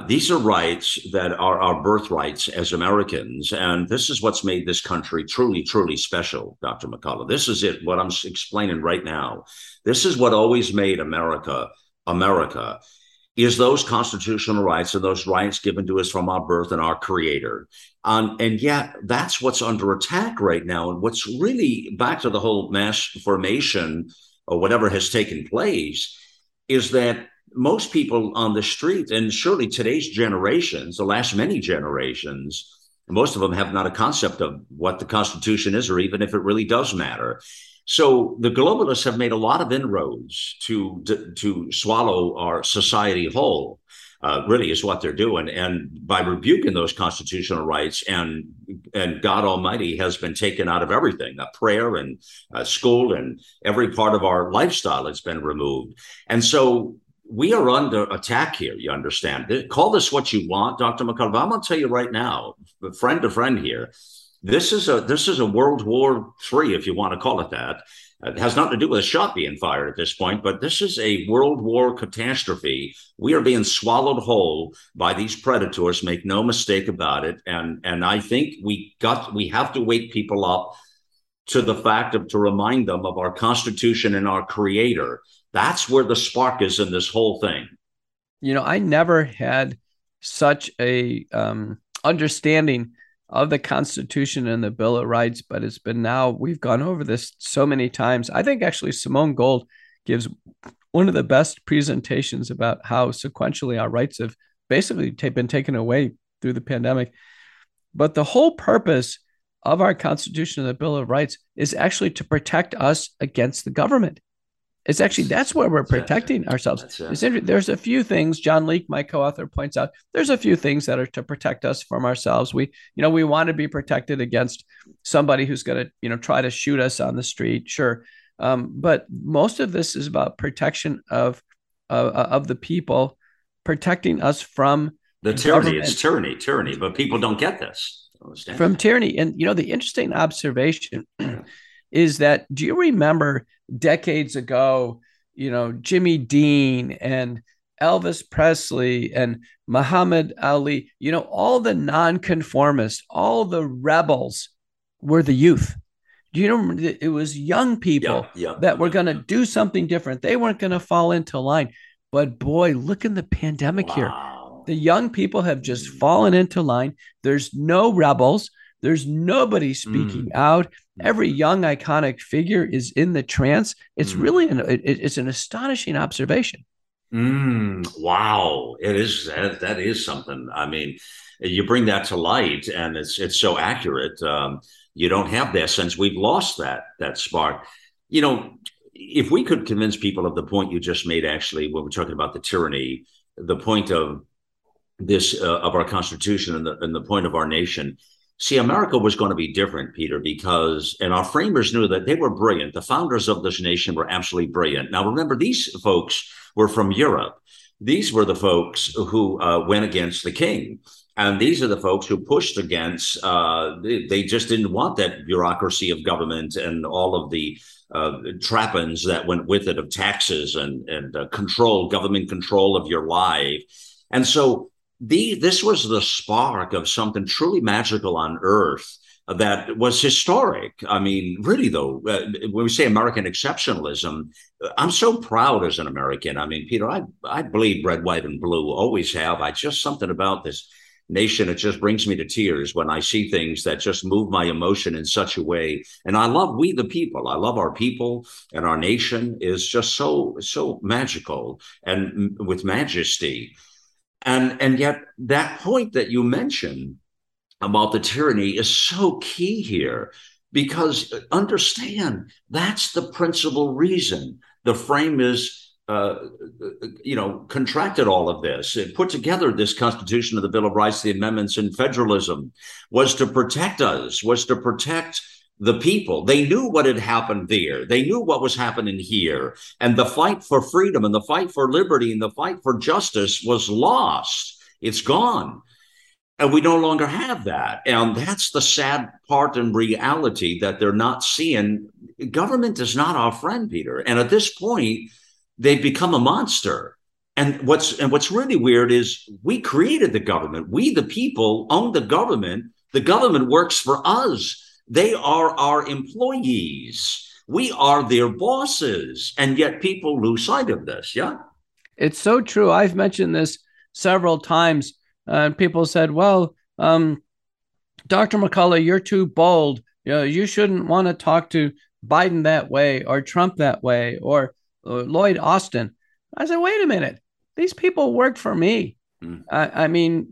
These are rights that are our birthrights as Americans. And this is what's made this country truly, truly special, Dr. McCullough. This is it, what I'm explaining right now. This is what always made America, America, is those constitutional rights and those rights given to us from our birth and our creator. And yet that's what's under attack right now. And what's really back to the whole mass formation or whatever has taken place is that most people on the street, and surely today's generations, the last many generations, most of them have not a concept of what the Constitution is, or even if it really does matter. So the globalists have made a lot of inroads to swallow our society whole, really is what they're doing. And by rebuking those constitutional rights, and God Almighty has been taken out of everything, prayer and school and every part of our lifestyle has been removed. And so we are under attack here, you understand. Call this what you want, Dr. McCullough. I'm going to tell you right now, friend to friend here, this is a World War III, if you want to call it that. It has nothing to do with a shot being fired at this point, but this is a World War catastrophe. We are being swallowed whole by these predators, make no mistake about it. And I think we have to wake people up to the fact of, to remind them of our Constitution and our creator. That's where the spark is in this whole thing. You know, I never had such a understanding of the Constitution and the Bill of Rights, but it's been now, we've gone over this so many times. I think actually Simone Gold gives one of the best presentations about how sequentially our rights have basically been taken away through the pandemic. But the whole purpose of our Constitution and the Bill of Rights is actually to protect us against the government. It's actually, that's where we're protecting ourselves. There's a few things, John Lee, my co-author, points out, there's a few things that are to protect us from ourselves. We want to be protected against somebody who's going to, try to shoot us on the street. Sure. But most of this is about protection of the people, protecting us from the tyranny. Government. It's tyranny, but people don't get this. Don't from tyranny. And, the interesting observation is that, do you remember decades ago, Jimmy Dean and Elvis Presley and Muhammad Ali, all the nonconformists, all the rebels were the youth. Do you remember? It was young people that were going to do something different. They weren't going to fall into line. But boy, look in the pandemic here. The young people have just fallen into line. There's no rebels. There's nobody speaking out. Every young iconic figure is in the trance. It's really it's an astonishing observation. Wow, it is. That is something. I mean, you bring that to light, and it's so accurate. You don't have that sense. We've lost that spark. If we could convince people of the point you just made, actually, when we're talking about the tyranny, the point of this of our Constitution and the point of our nation. See, America was going to be different, Peter, because our framers knew that they were brilliant. The founders of this nation were absolutely brilliant. Now, remember, these folks were from Europe. These were the folks who went against the king. And these are the folks who pushed against, they just didn't want that bureaucracy of government and all of the trappings that went with it of taxes and control, government control of your life. And so this was the spark of something truly magical on earth that was historic. I mean, really, though, when we say American exceptionalism, I'm so proud as an American. I mean, Peter, I bleed red, white, and blue, always have. I just something about this nation, it just brings me to tears when I see things that just move my emotion in such a way. And I love we the people. I love our people, and our nation is just so magical and with majesty. And yet that point that you mentioned about the tyranny is so key here, because understand that's the principal reason the frame is contracted all of this. It put together this Constitution of the Bill of Rights, the amendments and federalism was to protect us, was to protect the people. They knew what had happened there. They knew what was happening here. And the fight for freedom and the fight for liberty and the fight for justice was lost. It's gone. And we no longer have that. And that's the sad part in reality that they're not seeing. Government is not our friend, Peter. And at this point, they've become a monster. And what's really weird is we created the government. We, the people, own the government. The government works for us. They are our employees. We are their bosses. And yet people lose sight of this. Yeah. It's so true. I've mentioned this several times. And people said, well, Dr. McCullough, you're too bold. You shouldn't want to talk to Biden that way or Trump that way or Lloyd Austin. I said, wait a minute. These people work for me. I mean,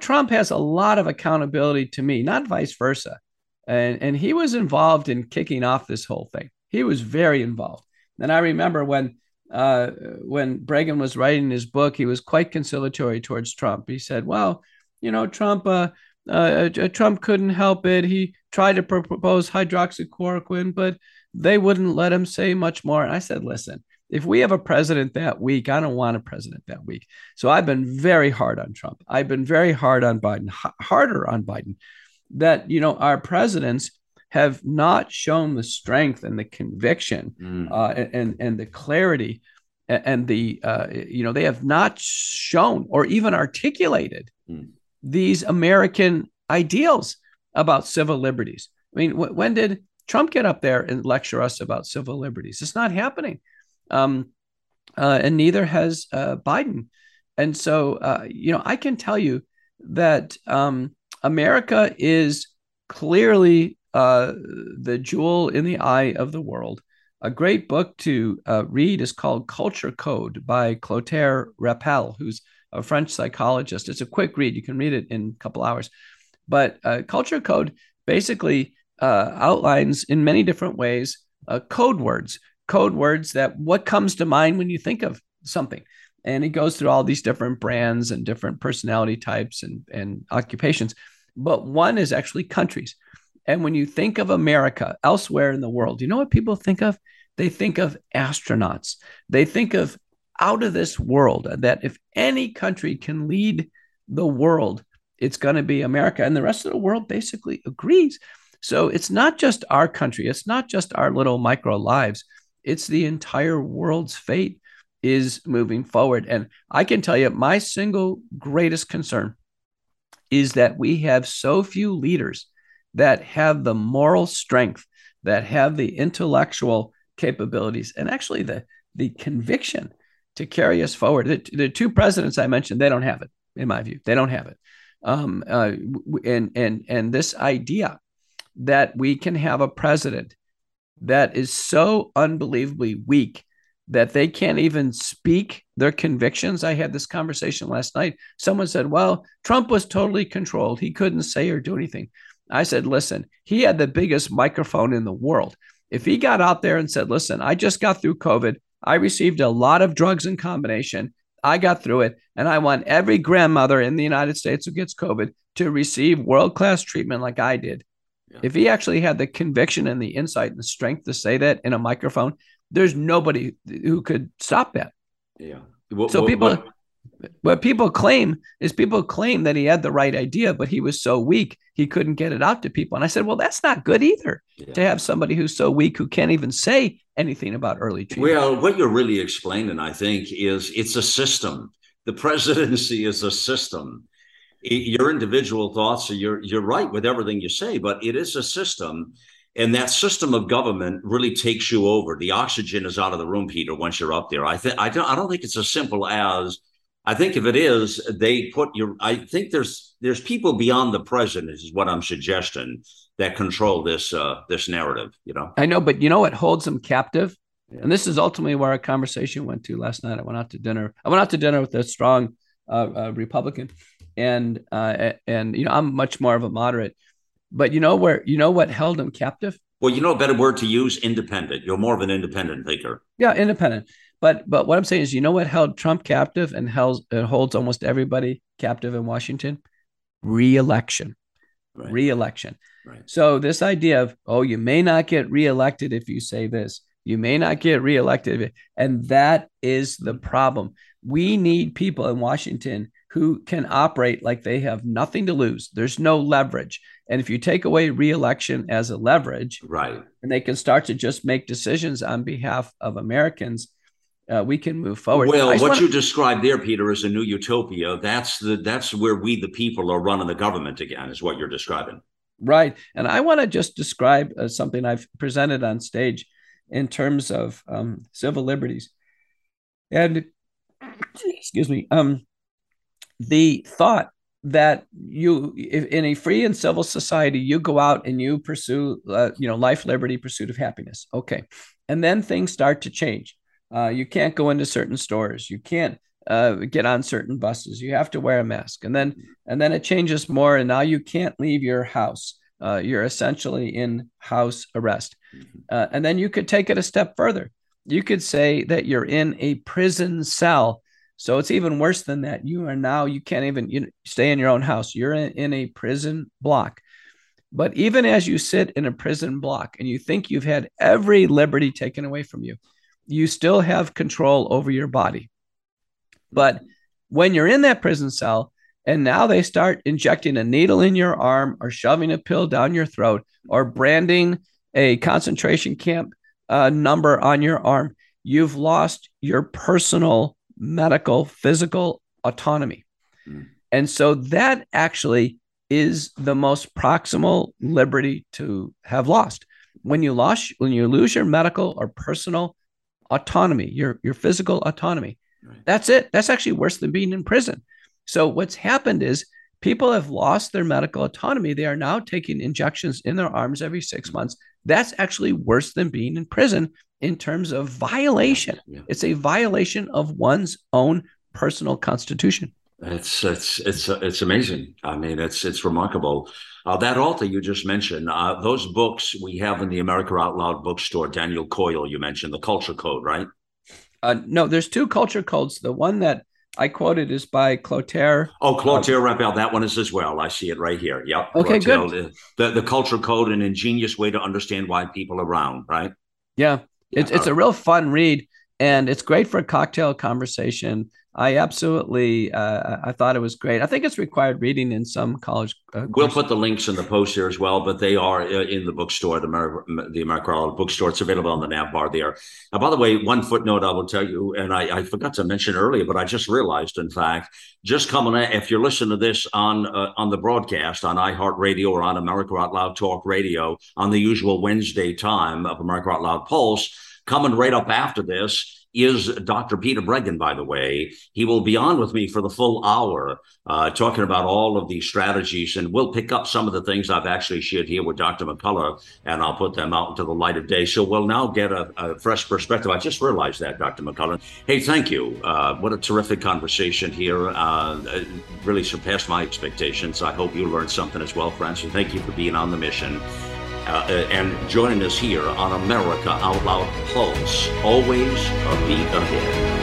Trump has a lot of accountability to me, not vice versa. And he was involved in kicking off this whole thing. He was very involved. And I remember when Breggin was writing his book, he was quite conciliatory towards Trump. He said, well, Trump, Trump couldn't help it. He tried to propose hydroxychloroquine, but they wouldn't let him say much more. And I said, listen, if we have a president that weak, I don't want a president that weak. So I've been very hard on Trump. I've been very hard on Biden, harder on Biden, that, our presidents have not shown the strength and the conviction and the clarity and the, they have not shown or even articulated these American ideals about civil liberties. I mean, when did Trump get up there and lecture us about civil liberties? It's not happening. And neither has Biden. And so, I can tell you that America is clearly the jewel in the eye of the world. A great book to read is called Culture Code by Clotaire Rappel, who's a French psychologist. It's a quick read. You can read it in a couple hours. But Culture Code basically outlines in many different ways code words that what comes to mind when you think of something. And it goes through all these different brands and different personality types and occupations. But one is actually countries. And when you think of America elsewhere in the world, you know what people think of? They think of astronauts. They think of out of this world, that if any country can lead the world, it's going to be America. And the rest of the world basically agrees. So it's not just our country. It's not just our little micro lives. It's the entire world's fate is moving forward. And I can tell you my single greatest concern is that we have so few leaders that have the moral strength, that have the intellectual capabilities, and actually the conviction to carry us forward. The two presidents I mentioned, they don't have it, in my view. They don't have it. And this idea that we can have a president that is so unbelievably weak that they can't even speak their convictions. I had this conversation last night. Someone said, well, Trump was totally controlled. He couldn't say or do anything. I said, listen, he had the biggest microphone in the world. If he got out there and said, listen, I just got through COVID. I received a lot of drugs in combination. I got through it. And I want every grandmother in the United States who gets COVID to receive world-class treatment like I did. If he actually had the conviction and the insight and the strength to say that in a microphone, there's nobody who could stop that. Yeah. What people claim that he had the right idea, but he was so weak, he couldn't get it out to people. And I said, well, that's not good either, to have somebody who's so weak who can't even say anything about early treatment. Well, what you're really explaining, I think, is it's a system. The presidency is a system. your individual thoughts, you're right with everything you say, but it is a system. And that system of government really takes you over. The oxygen is out of the room, Peter, once you're up there. I don't think it's as simple as, I think if it is, they put your, I think there's people beyond the president is what I'm suggesting that control this, this narrative, you know? I know, but you know what holds them captive? Yeah. And this is ultimately where our conversation went to last night. I went out to dinner with a strong Republican and, you know, I'm much more of a moderate. But you know what held him captive? Well, you know, a better word to use, independent. You're more of an independent thinker. Yeah, independent. But what I'm saying is, you know what held Trump captive and holds almost everybody captive in Washington? Re-election. Right. Re-election. Right. So this idea of, oh, you may not get reelected if you say this. You may not get reelected. And that is the problem. We need people in Washington who can operate like they have nothing to lose. There's no leverage. And if you take away re-election as a leverage, right, and they can start to just make decisions on behalf of Americans, we can move forward. Well, you described there, Peter, is a new utopia. That's where we, the people, are running the government again, is what you're describing. Right. And I want to just describe something I've presented on stage in terms of civil liberties. And, excuse me, the thought that you, if in a free and civil society, you go out and you pursue, life, liberty, pursuit of happiness. Okay. And then things start to change. You can't go into certain stores. You can't get on certain buses. You have to wear a mask. And then it changes more. And now you can't leave your house. You're essentially in house arrest. And then you could take it a step further. You could say that you're in a prison cell. So it's even worse than that. You can't even stay in your own house. You're in a prison block. But even as you sit in a prison block and you think you've had every liberty taken away from you, you still have control over your body. But when you're in that prison cell and now they start injecting a needle in your arm or shoving a pill down your throat or branding a concentration camp number on your arm, you've lost your personal medical, physical autonomy. And so that actually is the most proximal liberty to have lost. When you lose your medical or personal autonomy, your physical autonomy, right. That's it. That's actually worse than being in prison. So what's happened is people have lost their medical autonomy. They are now taking injections in their arms every 6 months. That's actually worse than being in prison in terms of violation. Yeah. It's a violation of one's own personal constitution. It's amazing. I mean, it's remarkable. That author you just mentioned, those books we have in the America Out Loud bookstore, Daniel Coyle, you mentioned the Culture Code, right? No, there's two Culture Codes. The one that I quoted is by Clotaire. Oh, Clotaire Rampell. That one is as well. I see it right here. Yep. Okay, Clotaire, good. The Culture Code, an ingenious way to understand why people are around, right? Yeah. It's a real fun read, and it's great for a cocktail conversation. I absolutely, I thought it was great. I think it's required reading in some college. We'll put the links in the post here as well, but they are in the bookstore, the America Out Loud bookstore. It's available on the nav bar there. Now, by the way, one footnote I will tell you, and I forgot to mention earlier, but I just realized, in fact, just coming at, if you're listening to this on the broadcast on iHeartRadio or on America Out Loud Talk Radio on the usual Wednesday time of America Out Loud Pulse, coming right up after this, is Dr. Peter Breggin, by the way. He will be on with me for the full hour talking about all of these strategies, and we'll pick up some of the things I've actually shared here with Dr. McCullough, and I'll put them out into the light of day. So we'll now get a fresh perspective. I just realized that, Dr. McCullough. Hey, thank you. What a terrific conversation here. It really surpassed my expectations. I hope you learned something as well, friends, and thank you for being on the mission. And joining us here on America Out Loud Pulse. Always a beat ahead.